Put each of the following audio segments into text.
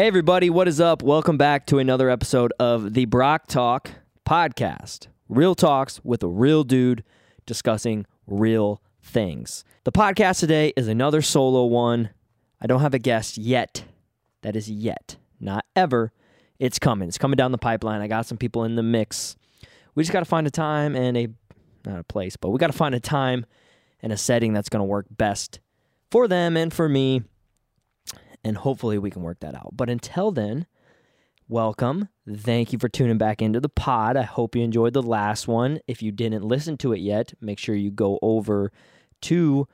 Hey everybody, what is up? Welcome back to another episode of the Brock Talk podcast. Real talks with a real dude discussing real things. The podcast today is another solo one. I don't have a guest yet. That is yet, not ever. It's coming. It's coming down the pipeline. I got some people in the mix. We just got to find a time and we got to find a time and a setting that's going to work best for them and for me. And hopefully we can work that out. But until then, welcome. Thank you for tuning back into the pod. I hope you enjoyed the last one. If you didn't listen to it yet, make sure you go over to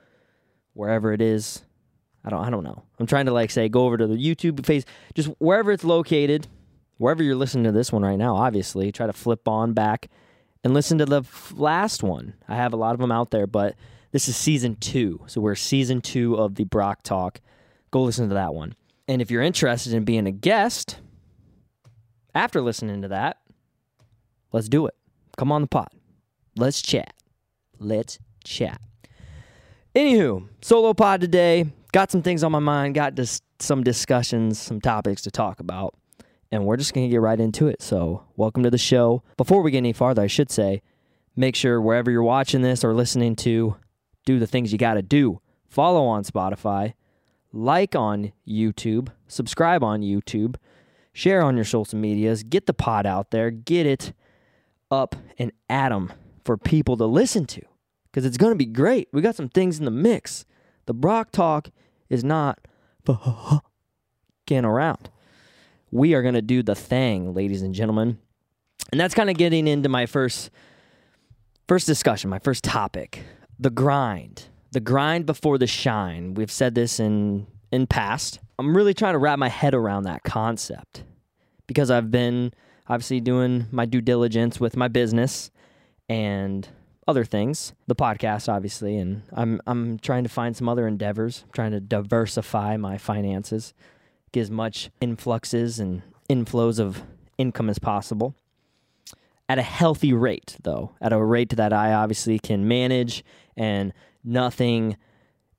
wherever it is. I don't know. I'm trying to go over to the YouTube page. Just wherever it's located, wherever you're listening to this one right now, obviously, try to flip on back and listen to the last one. I have a lot of them out there, but this is season 2. So we're season 2 of the Brock Talk. Go listen to that one. And if you're interested in being a guest, after listening to that, let's do it. Come on the pod. Let's chat. Anywho, solo pod today. Got some things on my mind. Got some discussions, some topics to talk about. And we're just going to get right into it. So welcome to the show. Before we get any farther, I should say, make sure wherever you're watching this or listening to, do the things you got to do. Follow on Spotify. Like on YouTube, subscribe on YouTube, share on your social medias, get the pod out there, get it up and at 'em for people to listen to, because it's going to be great. We got some things in the mix. The Brock Talk is not fucking around. We are going to do the thing, ladies and gentlemen. And that's kind of getting into my first discussion, my first topic, the grind. The grind before the shine. We've said this in past. I'm really trying to wrap my head around that concept because I've been obviously doing my due diligence with my business and other things, the podcast obviously, and I'm trying to find some other endeavors. I'm trying to diversify my finances, get as much influxes and inflows of income as possible at a healthy rate, though, at a rate that I obviously can manage and nothing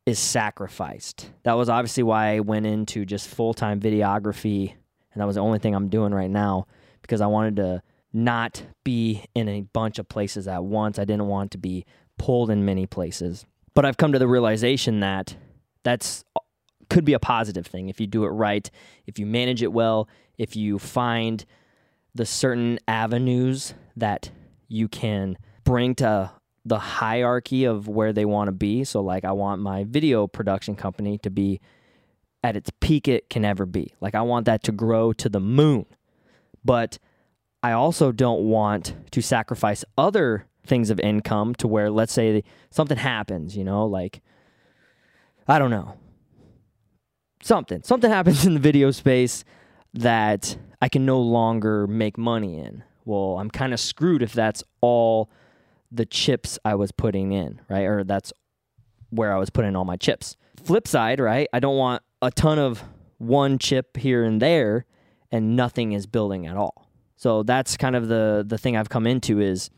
is sacrificed. That was obviously why I went into just full-time videography, and that was the only thing I'm doing right now because I wanted to not be in a bunch of places at once. I didn't want to be pulled in many places. But I've come to the realization that that's could be a positive thing if you do it right, if you manage it well, if you find the certain avenues that you can bring to the hierarchy of where they want to be. So I want my video production company to be at its peak it can ever be. I want that to grow to the moon. But I also don't want to sacrifice other things of income to where, let's say something happens, I don't know. Something happens in the video space that I can no longer make money in. Well, I'm kind of screwed if that's all the chips I was putting in, right? Or that's where I was putting all my chips. Flip side, right? I don't want a ton of one chip here and there and nothing is building at all. So that's kind of the thing I've come into is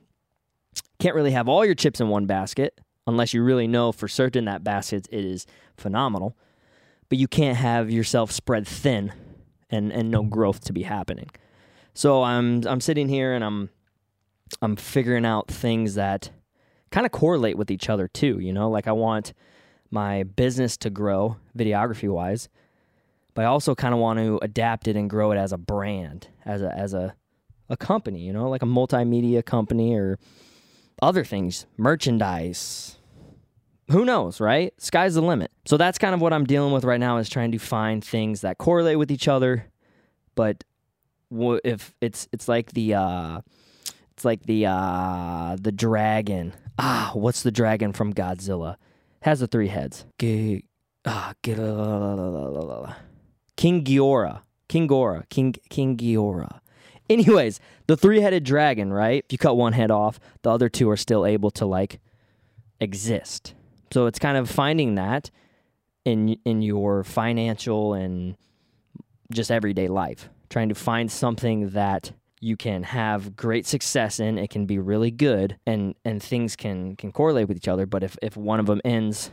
can't really have all your chips in one basket unless you really know for certain that basket is phenomenal. But you can't have yourself spread thin and no growth to be happening. So I'm sitting here and I'm figuring out things that kind of correlate with each other too, I want my business to grow videography-wise, but I also kind of want to adapt it and grow it as a brand, as a company, a multimedia company or other things, merchandise. Who knows, right? Sky's the limit. So that's kind of what I'm dealing with right now is trying to find things that correlate with each other, but if it's like the the dragon. What's the dragon from Godzilla? Has the 3 heads. King Ghidorah. King Ghidorah. Anyways, the 3-headed dragon, right? If you cut one head off, the other 2 are still able to exist. So it's kind of finding that in your financial and just everyday life. Trying to find something that you can have great success in, it can be really good, and things can correlate with each other, but if one of them ends,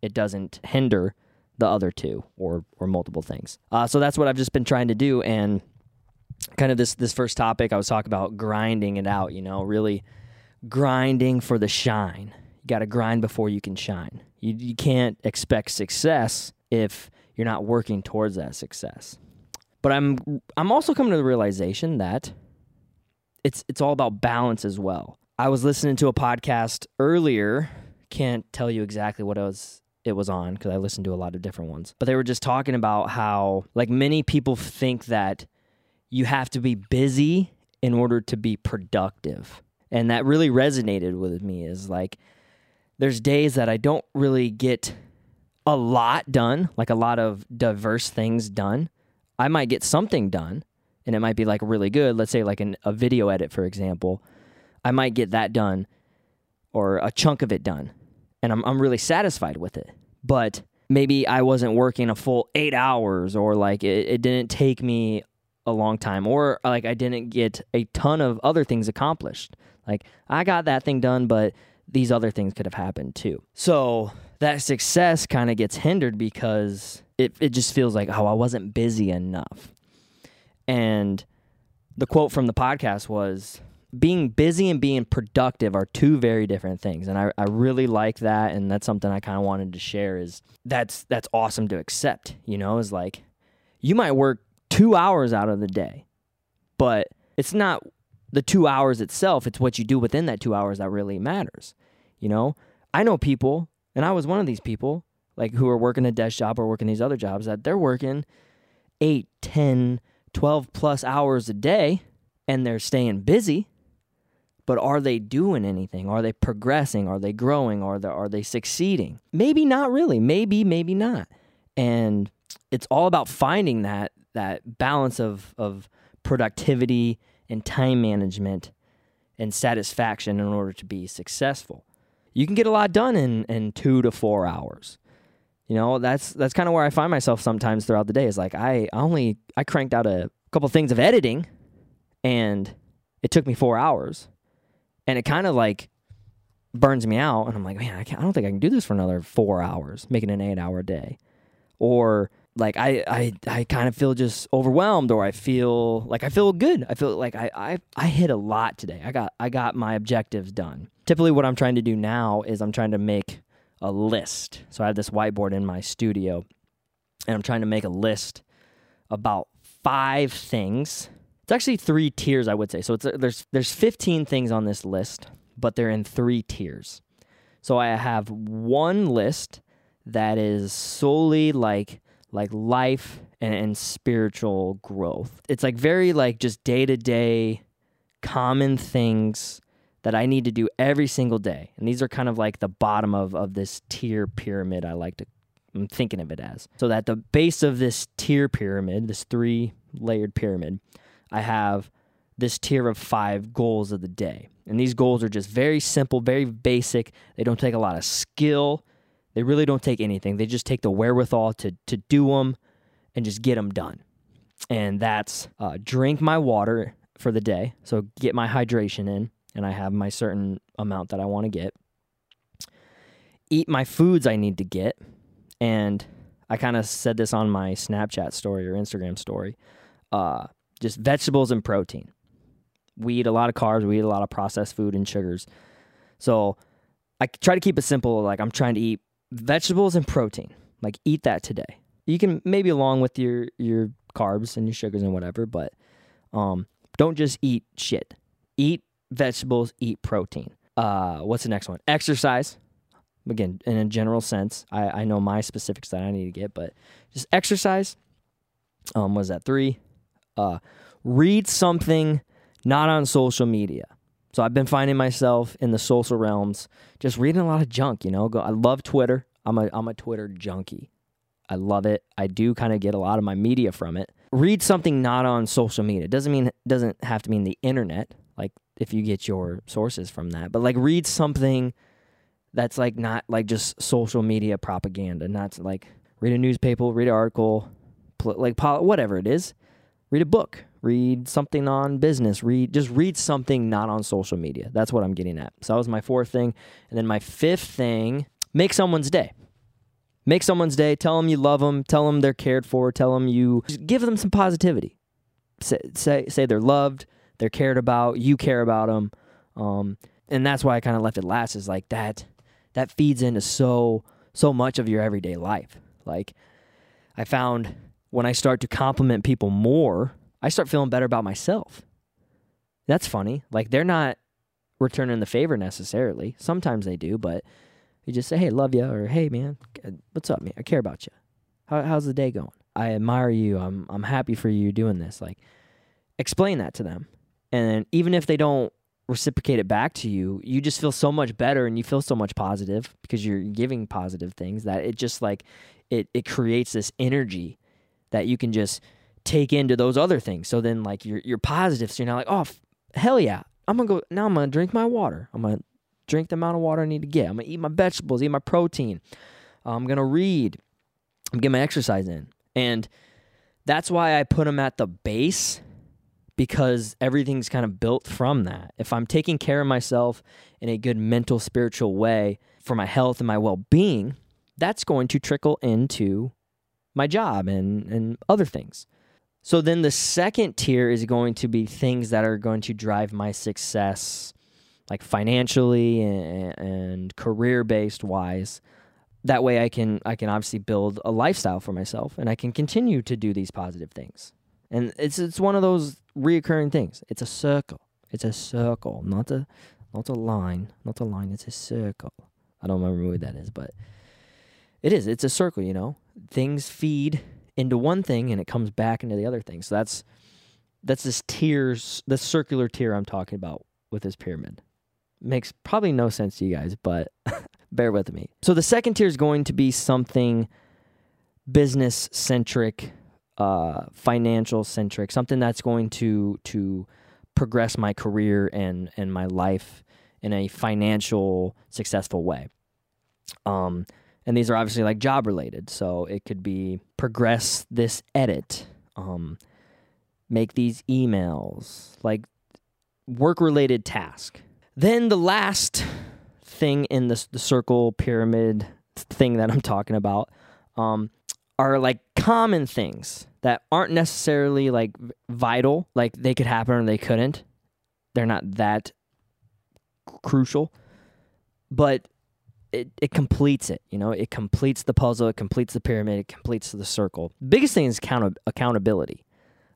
it doesn't hinder the other two or multiple things. So that's what I've just been trying to do. And kind of this first topic, I was talking about grinding it out, you know, really grinding for the shine. You got to grind before you can shine. You can't expect success if you're not working towards that success. But I'm also coming to the realization that it's all about balance as well. I was listening to a podcast earlier. Can't tell you exactly what it was on because I listened to a lot of different ones. But they were just talking about how, like, many people think that you have to be busy in order to be productive. And that really resonated with me, is like, there's days that I don't really get a lot done, like a lot of diverse things done. I might get something done and it might be like really good. Let's say like a video edit, for example. I might get that done or a chunk of it done, and I'm really satisfied with it. But maybe I wasn't working a full 8 hours, or like it didn't take me a long time, or like I didn't get a ton of other things accomplished. Like I got that thing done, but these other things could have happened too. So that success kind of gets hindered because it just feels like, oh, I wasn't busy enough. And the quote from the podcast was, being busy and being productive are two very different things. And I really like that, and that's something I kind of wanted to share, is that's awesome to accept, you know, is like you might work 2 hours out of the day, but it's not the 2 hours itself, it's what you do within that 2 hours that really matters. You know, I know people, and I was one of these people, like, who are working a desk job or working these other jobs, that they're working 8, 10, 12 plus hours a day, and they're staying busy. But are they doing anything? Are they progressing? Are they growing? Are they succeeding? Maybe not really. Maybe not. And it's all about finding that balance of productivity and time management and satisfaction in order to be successful. You can get a lot done in 2 to 4 hours. You know, that's kind of where I find myself sometimes throughout the day, is like I cranked out a couple things of editing, and it took me 4 hours. And it kind of like burns me out. And I'm like, man, I don't think I can do this for another 4 hours, making an 8 hour day. Or like I kind of feel just overwhelmed, or I feel like I feel good. I feel like I hit a lot today. I got my objectives done. Typically what I'm trying to do now is I'm trying to make a list. So I have this whiteboard in my studio, and I'm trying to make a list about 5 things. It's actually 3 tiers, I would say. So there's 15 things on this list, but they're in 3 tiers. So I have one list that is solely like life and spiritual growth. It's like very like just day-to-day common things that I need to do every single day. And these are kind of like the bottom of this tier pyramid, I'm thinking of it as. So at the base of this tier pyramid, this 3-layered pyramid, I have this tier of 5 goals of the day. And these goals are just very simple, very basic. They don't take a lot of skill. They really don't take anything. They just take the wherewithal to do them and just get them done. And that's drink my water for the day. So get my hydration in, and I have my certain amount that I want to get. Eat my foods I need to get. And I kind of said this on my Snapchat story or Instagram story. Just vegetables and protein. We eat a lot of carbs. We eat a lot of processed food and sugars. So I try to keep it simple. Like, I'm trying to eat vegetables and protein. Like, eat that today. You can maybe along with your carbs and your sugars and whatever, but don't just eat shit. Eat vegetables, eat protein. What's the next one? Exercise. Again, in a general sense. I know my specifics that I need to get, but just exercise. What is that? 3? Read something not on social media. So I've been finding myself in the social realms just reading a lot of junk, you know. I love Twitter. I'm a Twitter junkie. I love it. I do kind of get a lot of my media from it. Read something not on social media. It doesn't have to mean the internet, like if you get your sources from that. But like read something that's like not like just social media propaganda. Not like read a newspaper, read an article, whatever it is. Read a book, read something on business, just read something not on social media. That's what I'm getting at. So that was my 4th thing. And then my 5th thing, make someone's day. Make someone's day. Tell them you love them. Tell them they're cared for. Tell them you... Just give them some positivity. Say they're loved. They're cared about. You care about them. And that's why I kind of left it last, is like that. That feeds into so much of your everyday life. Like, I found when I start to compliment people more, I start feeling better about myself. That's funny. Like, they're not returning the favor necessarily. Sometimes they do, but you just say, hey, love you, or hey, man, what's up, man? I care about you. How's the day going? I admire you. I'm happy for you doing this. Like, explain that to them. And even if they don't reciprocate it back to you, you just feel so much better, and you feel so much positive because you're giving positive things, that it just like it creates this energy that you can just take into those other things. So then like you're positive, so you're not like, oh, hell yeah, I'm gonna go now, I'm gonna drink my water, I'm gonna drink the amount of water I need to get, I'm gonna eat my vegetables, eat my protein, I'm gonna read, I'm getting my exercise in. And that's why I put them at the base, because everything's kind of built from that. If I'm taking care of myself in a good mental, spiritual way for my health and my well-being, that's going to trickle into my job and other things. So then the second tier is going to be things that are going to drive my success, like financially and career-based wise. That way I can obviously build a lifestyle for myself, and I can continue to do these positive things. And it's one of those reoccurring things. It's a circle. It's a circle, not a line, not a line. It's a circle. I don't remember what that is, but it is. It's a circle. You know, things feed into one thing, and it comes back into the other thing. So that's this tiers, the circular tier I'm talking about with this pyramid. Makes probably no sense to you guys, but bear with me. So the second tier is going to be something business centric. Financial centric, something that's going to progress my career and my life in a financial successful way. And these are obviously like job related, so it could be progress this edit, make these emails, like work related task. Then the last thing in the circle pyramid thing that I'm talking about are like common things that aren't necessarily like vital, like they could happen or they couldn't. They're not that crucial, but it completes it. You know, it completes the puzzle, it completes the pyramid, it completes the circle. Biggest thing is accountability.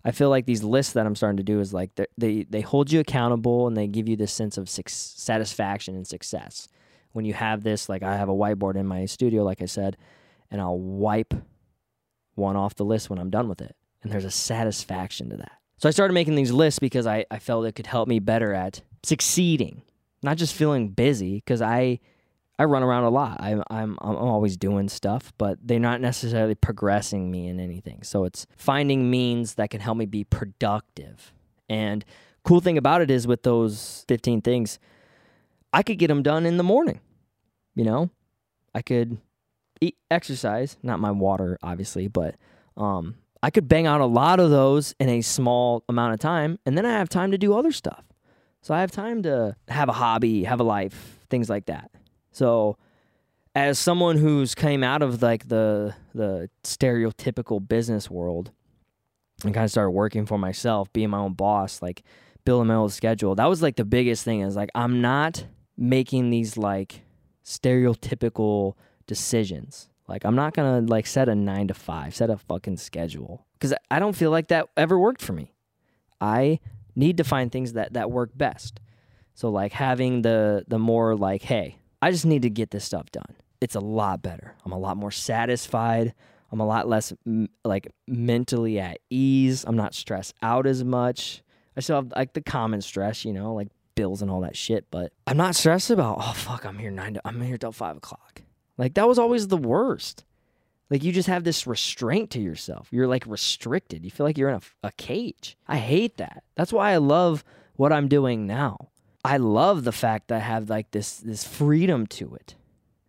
I feel like these lists that I'm starting to do is like they hold you accountable, and they give you this sense of satisfaction and success. When you have this, like I have a whiteboard in my studio, like I said, and I'll wipe one off the list when I'm done with it. And there's a satisfaction to that. So I started making these lists because I felt it could help me better at succeeding, not just feeling busy, because I run around a lot. I'm always doing stuff, but they're not necessarily progressing me in anything. So it's finding means that can help me be productive. And cool thing about it is with those 15 things, I could get them done in the morning. You know, I could eat, exercise, not my water, obviously, but I could bang out a lot of those in a small amount of time, and then I have time to do other stuff. So I have time to have a hobby, have a life, things like that. So as someone who's came out of like the stereotypical business world and kind of started working for myself, being my own boss, like building my own schedule, that was like the biggest thing, is like I'm not making these like stereotypical decisions. Like I'm not gonna like set a 9 to 5, set a fucking schedule, because I don't feel like that ever worked for me. I need to find things that work best. So like having the more like, hey, I just need to get this stuff done. It's a lot better. I'm a lot more satisfied. I'm a lot less like mentally at ease. I'm not stressed out as much. I still have like the common stress, you know, like bills and all that shit, but I'm not stressed about, oh fuck, I'm here till 5 o'clock. Like, that was always the worst. Like, you just have this restraint to yourself. You're, like, restricted. You feel like you're in a cage. I hate that. That's why I love what I'm doing now. I love the fact that I have, like, this freedom to it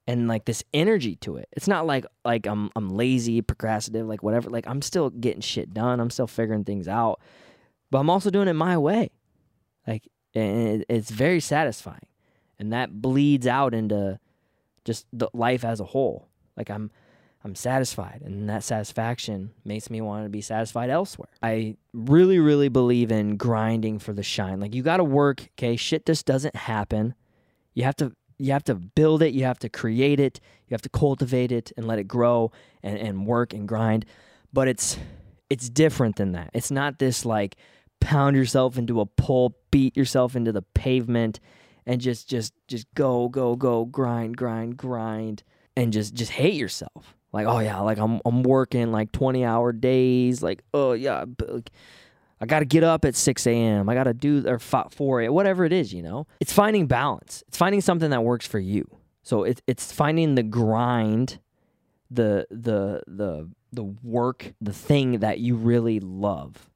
and, like, this energy to it. It's not like I'm lazy, procrastinative, like, whatever. Like, I'm still getting shit done. I'm still figuring things out. But I'm also doing it my way. Like, and it's very satisfying. And that bleeds out into just the life as a whole. Like I'm I'm satisfied, and that satisfaction makes me want to be satisfied elsewhere. I really, really believe in grinding for the shine. Like, you got to work, okay? Shit just doesn't happen. You have to build it, you have to create it, you have to cultivate it and let it grow and work and grind. But it's different than that. It's not this like pound yourself into a pole, beat yourself into the pavement and just go, grind and just hate yourself. Like, oh yeah, like I'm working like 20-hour days. Like, oh yeah, I got to get up at 6 a.m. I got to do or 4 a.m. Whatever it is, you know. It's finding balance. It's finding something that works for you. So it's finding the grind, the work, the thing that you really love.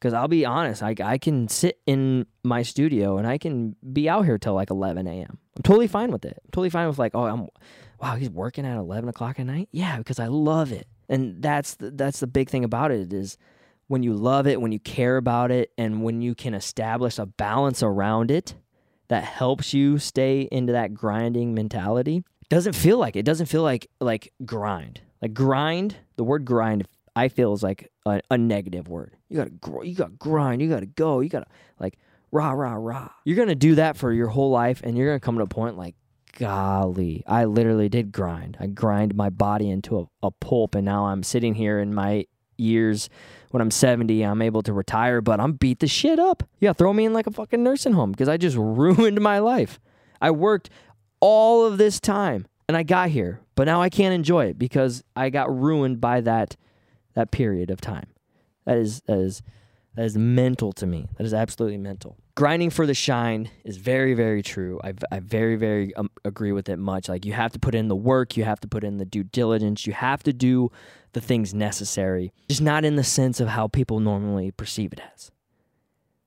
Because I'll be honest, I can sit in my studio and I can be out here till like 11 a.m. I'm totally fine with it. I'm totally fine with like, oh, wow, he's working at 11 o'clock at night? Yeah, because I love it. And that's the big thing about it is when you love it, when you care about it, and when you can establish a balance around it that helps you stay into that grinding mentality, it doesn't feel like grind. Like grind, the word grind, I feel is like a negative word. You gotta grind, you gotta go, you gotta like rah. You're gonna do that for your whole life and you're gonna come to a point like, golly, I literally did grind. I grind my body into a pulp and now I'm sitting here in my years when I'm 70, I'm able to retire, but I'm beat the shit up. Yeah, throw me in like a fucking nursing home because I just ruined my life. I worked all of this time and I got here, but now I can't enjoy it because I got ruined by that period of time. That is mental to me. That is absolutely mental. Grinding for the shine is very, very true. I very, very agree with it much. Like, you have to put in the work. You have to put in the due diligence. You have to do the things necessary. Just not in the sense of how people normally perceive it as.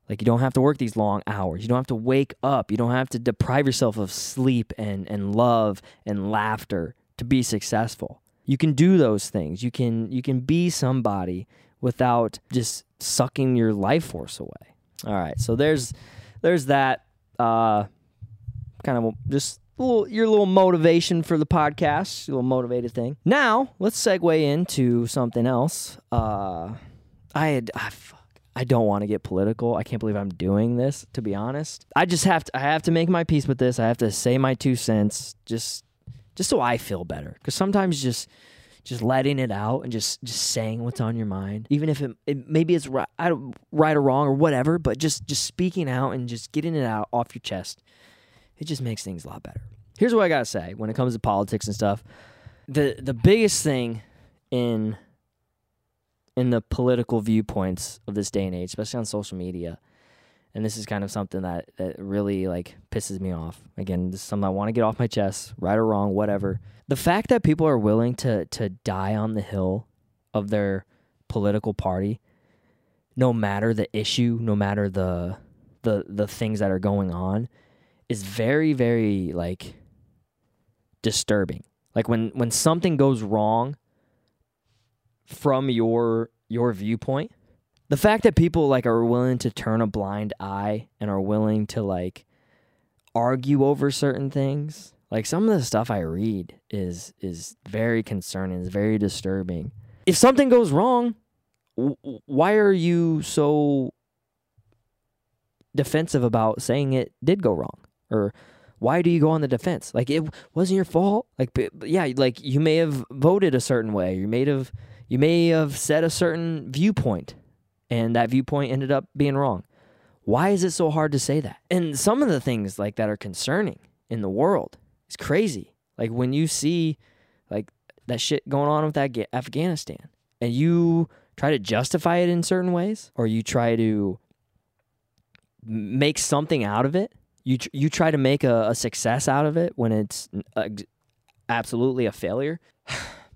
Like, you don't have to work these long hours. You don't have to wake up. You don't have to deprive yourself of sleep and love and laughter to be successful. You can do those things. You can be somebody without just sucking your life force away. All right, so there's that kind of just your little motivation for the podcast, your little motivated thing. Now let's segue into something else. I don't want to get political. I can't believe I'm doing this, to be honest. I have to make my peace with this. I have to say my 2 cents, just so I feel better. Because sometimes just letting it out and just saying what's on your mind, even if it maybe it's right or wrong or whatever, but just speaking out and just getting it out off your chest, it just makes things a lot better. Here's what I gotta say when it comes to politics and stuff. The biggest thing in the political viewpoints of this day and age, especially on social media, and this is kind of something that really like pisses me off. Again, this is something I want to get off my chest, right or wrong, whatever. The fact that people are willing to die on the hill of their political party, no matter the issue, no matter the things that are going on, is very, very like disturbing. Like when something goes wrong from your viewpoint, the fact that people like are willing to turn a blind eye and are willing to like argue over certain things, like some of the stuff I read is very concerning, is very disturbing. If something goes wrong, why are you so defensive about saying it did go wrong? Or why do you go on the defense? Like, it wasn't your fault. Like, yeah, like you may have voted a certain way. You may have said a certain viewpoint. And that viewpoint ended up being wrong. Why is it so hard to say that? And some of the things like that are concerning in the world. It's crazy. Like when you see like that shit going on with that Afghanistan and you try to justify it in certain ways, or you try to make something out of it. You try to make a success out of it when it's absolutely a failure.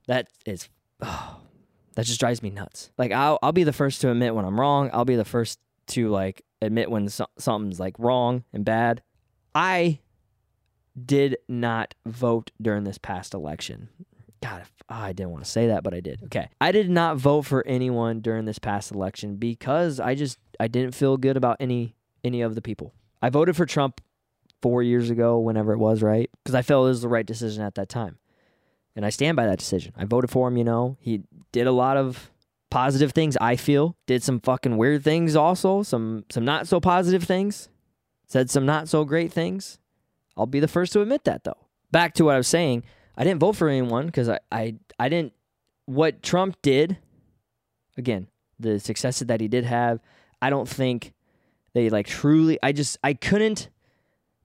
That just drives me nuts. Like, I'll be the first to admit when I'm wrong. I'll be the first to, like, admit when something's, like, wrong and bad. I did not vote during this past election. God, I didn't want to say that, but I did. Okay. I did not vote for anyone during this past election because I didn't feel good about any of the people. I voted for Trump 4 years ago, whenever it was, right? Because I felt it was the right decision at that time. And I stand by that decision. I voted for him, you know. He did a lot of positive things, I feel. Did some fucking weird things also. Some not so positive things. Said some not so great things. I'll be the first to admit that, though. Back to what I was saying. I didn't vote for anyone because I didn't... What Trump did, again, the successes that he did have, I don't think they, like, truly... I couldn't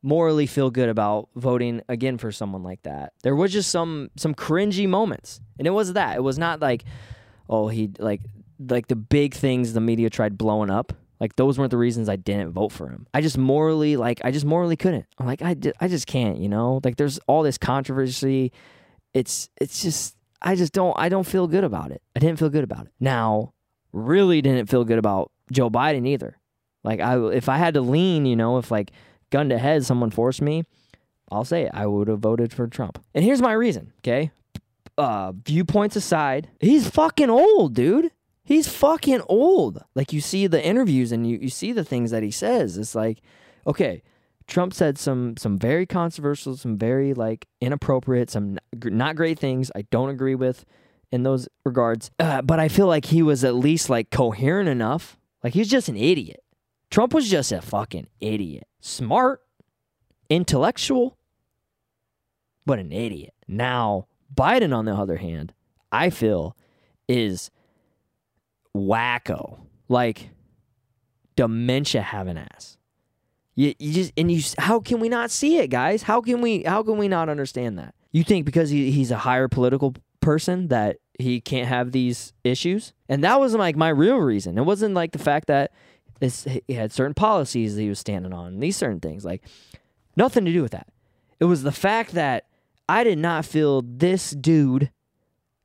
morally feel good about voting again for someone like that. There was just some cringy moments, and it was that. It was not like, oh, he like the big things the media tried blowing up. Like, those weren't the reasons I didn't vote for him. I just morally couldn't. I'm like, I just can't, you know? Like, there's all this controversy. It's just, I don't feel good about it. I didn't feel good about it. Now, really didn't feel good about Joe Biden either. Like, if I had to lean, you know, if, like, gun to head, someone forced me, I'll say it, I would have voted for Trump. And here's my reason, okay? Viewpoints aside, he's fucking old, dude. He's fucking old. Like, you see the interviews and you see the things that he says. It's like, okay, Trump said some very controversial, some very, like, inappropriate, some not great things I don't agree with in those regards. But I feel like he was at least, like, coherent enough. Like, he's just an idiot. Trump was just a fucking idiot. Smart, intellectual, but an idiot. Now, Biden, on the other hand, I feel is... wacko, like dementia having ass. You how can we not see it, guys? How can we not understand that? You think because he's a higher political person that he can't have these issues? And that was like my real reason. It wasn't like the fact that he had certain policies that he was standing on and these certain things, like nothing to do with that. It was the fact that I did not feel this dude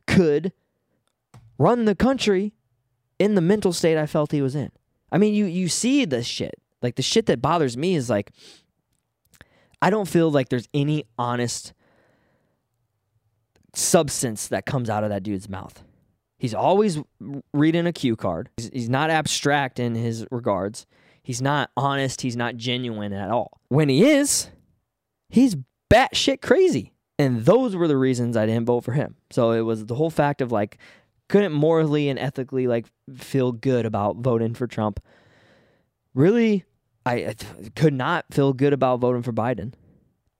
could run the country in the mental state I felt he was in. I mean, you see this shit. Like, the shit that bothers me is, like, I don't feel like there's any honest substance that comes out of that dude's mouth. He's always reading a cue card. He's not abstract in his regards. He's not honest. He's not genuine at all. When he is, he's batshit crazy. And those were the reasons I didn't vote for him. So it was the whole fact of, like, couldn't morally and ethically, like, feel good about voting for Trump. Really, I could not feel good about voting for Biden.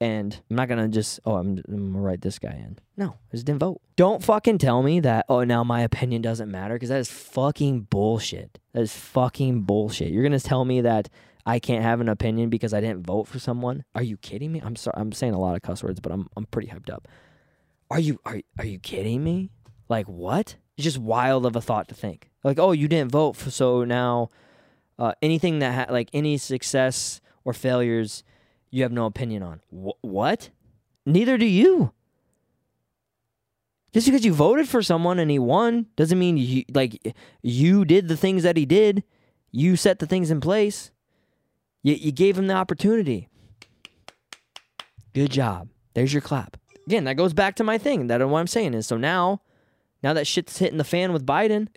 And I'm not going to just, I'm going to write this guy in. No, I just didn't vote. Don't fucking tell me that, oh, now my opinion doesn't matter, because that is fucking bullshit. That is fucking bullshit. You're going to tell me that I can't have an opinion because I didn't vote for someone? Are you kidding me? I'm sorry. I'm saying a lot of cuss words, but I'm pretty hyped up. Are you kidding me? Like, what? It's just wild of a thought to think. Like, oh, you didn't vote, so now anything that, like, any success or failures, you have no opinion on. What? Neither do you. Just because you voted for someone and he won doesn't mean, you did the things that he did. You set the things in place. You gave him the opportunity. Good job. There's your clap. Again, that goes back to my thing. That's what I'm saying is, so now... Now that shit's hitting the fan with Biden,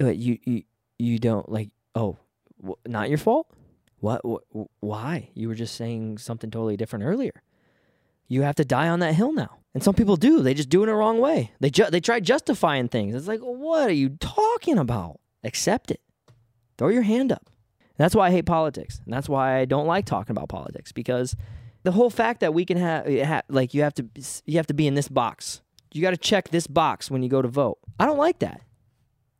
you don't, like, oh, not your fault? What? Why? You were just saying something totally different earlier. You have to die on that hill now. And some people do. They just do it the wrong way. They try justifying things. It's like, what are you talking about? Accept it. Throw your hand up. And that's why I hate politics. And that's why I don't like talking about politics, because the whole fact that we can have like, you have to be in this box. You got to check this box when you go to vote. I don't like that,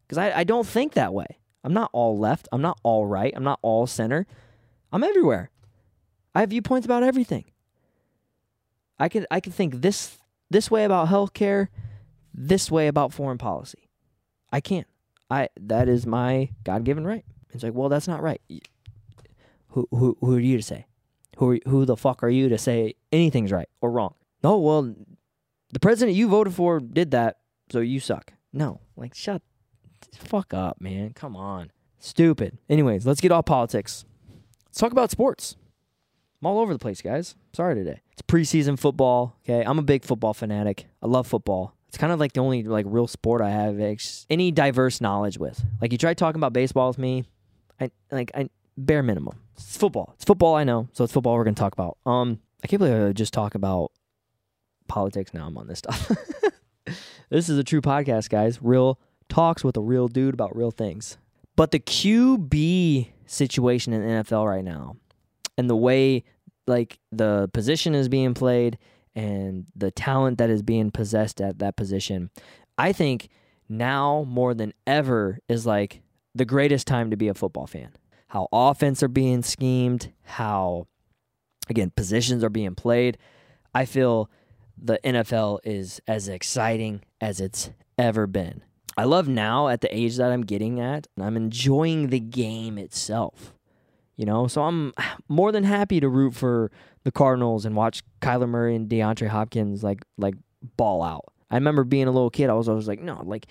because I don't think that way. I'm not all left. I'm not all right. I'm not all center. I'm everywhere. I have viewpoints about everything. I could think this way about healthcare, this way about foreign policy. I can't. That is my God-given right. It's like, well, that's not right. Who are you to say? Who the fuck are you to say anything's right or wrong? Oh, well, the president you voted for did that, so you suck. No, like, shut the fuck up, man. Come on. Stupid. Anyways, let's get off politics. Let's talk about sports. I'm all over the place, guys. Sorry today. It's preseason football, okay? I'm a big football fanatic. I love football. It's kind of like the only, like, real sport I have any diverse knowledge with. Like, you try talking about baseball with me, I bare minimum. It's football. It's football I know, so it's football we're going to talk about. I can't believe I just talk about politics now. I'm on this stuff. This is a true podcast, guys. Real talks with a real dude about real things. But the QB situation in the NFL right now, and the way like the position is being played and the talent that is being possessed at that position, I think now more than ever is like the greatest time to be a football fan. How offense are being schemed, how, again, positions are being played. I feel the NFL is as exciting as it's ever been. I love now at the age that I'm getting at, and I'm enjoying the game itself. You know, so I'm more than happy to root for the Cardinals and watch Kyler Murray and DeAndre Hopkins like ball out. I remember being a little kid, I was always like, no, like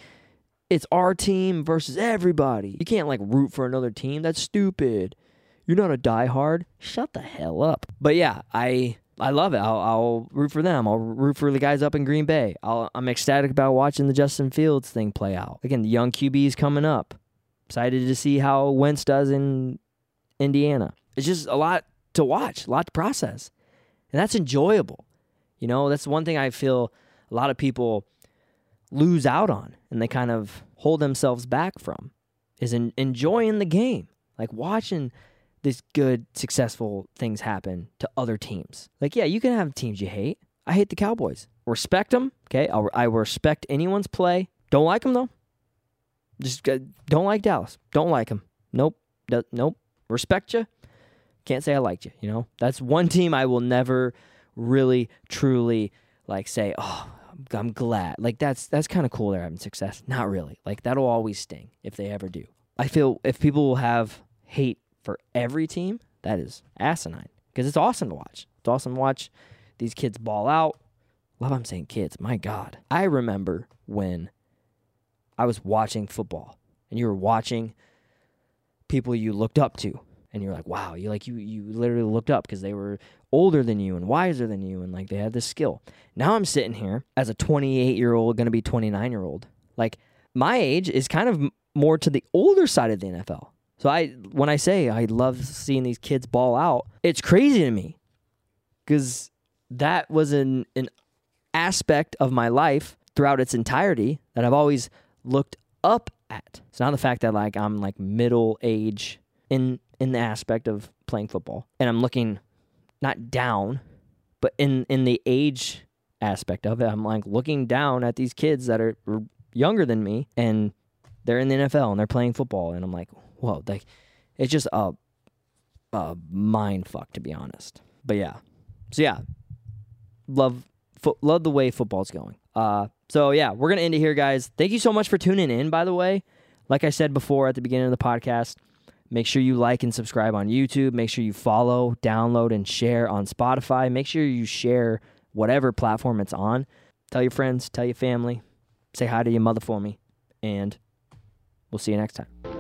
it's our team versus everybody. You can't like root for another team. That's stupid. You're not a diehard. Shut the hell up. But yeah, I love it. I'll root for them. I'll root for the guys up in Green Bay. I'm ecstatic about watching the Justin Fields thing play out. Again, the young QB's coming up. Excited to see how Wentz does in Indiana. It's just a lot to watch, a lot to process. And that's enjoyable. You know, that's one thing I feel a lot of people lose out on and they kind of hold themselves back from is enjoying the game. Like watching these good, successful things happen to other teams. Like, yeah, you can have teams you hate. I hate the Cowboys. Respect them, okay? I respect anyone's play. Don't like them, though. Just don't like Dallas. Don't like them. Nope. Nope. Respect you. Can't say I liked you, you know? That's one team I will never really, truly, like, say, oh, I'm glad. Like, that's kind of cool they're having success. Not really. Like, that'll always sting if they ever do. I feel if people will have hate for every team, that is asinine. Because it's awesome to watch. It's awesome to watch these kids ball out. Love I'm saying kids. My God. I remember when I was watching football, and you were watching people you looked up to, and you're like, wow, you literally looked up because they were older than you and wiser than you, and like they had this skill. Now I'm sitting here as a 28-year-old, going to be 29-year-old. Like my age is kind of more to the older side of the NFL. So when I say I love seeing these kids ball out, it's crazy to me because that was an aspect of my life throughout its entirety that I've always looked up at. It's not the fact that like I'm like middle age in the aspect of playing football, and I'm looking not down, but in the age aspect of it, I'm like looking down at these kids that are younger than me, and they're in the NFL and they're playing football, and I'm like, whoa, like it's just a mind fuck, to be honest. But yeah, so yeah, love the way football's going. So yeah, we're gonna end it here, guys. Thank you so much for tuning in. By the way, like I said before at the beginning of the podcast, make sure you like and subscribe on YouTube. Make sure you follow, download, and share on Spotify. Make sure you share whatever platform it's on. Tell your friends, tell your family, say hi to your mother for me, and we'll see you next time.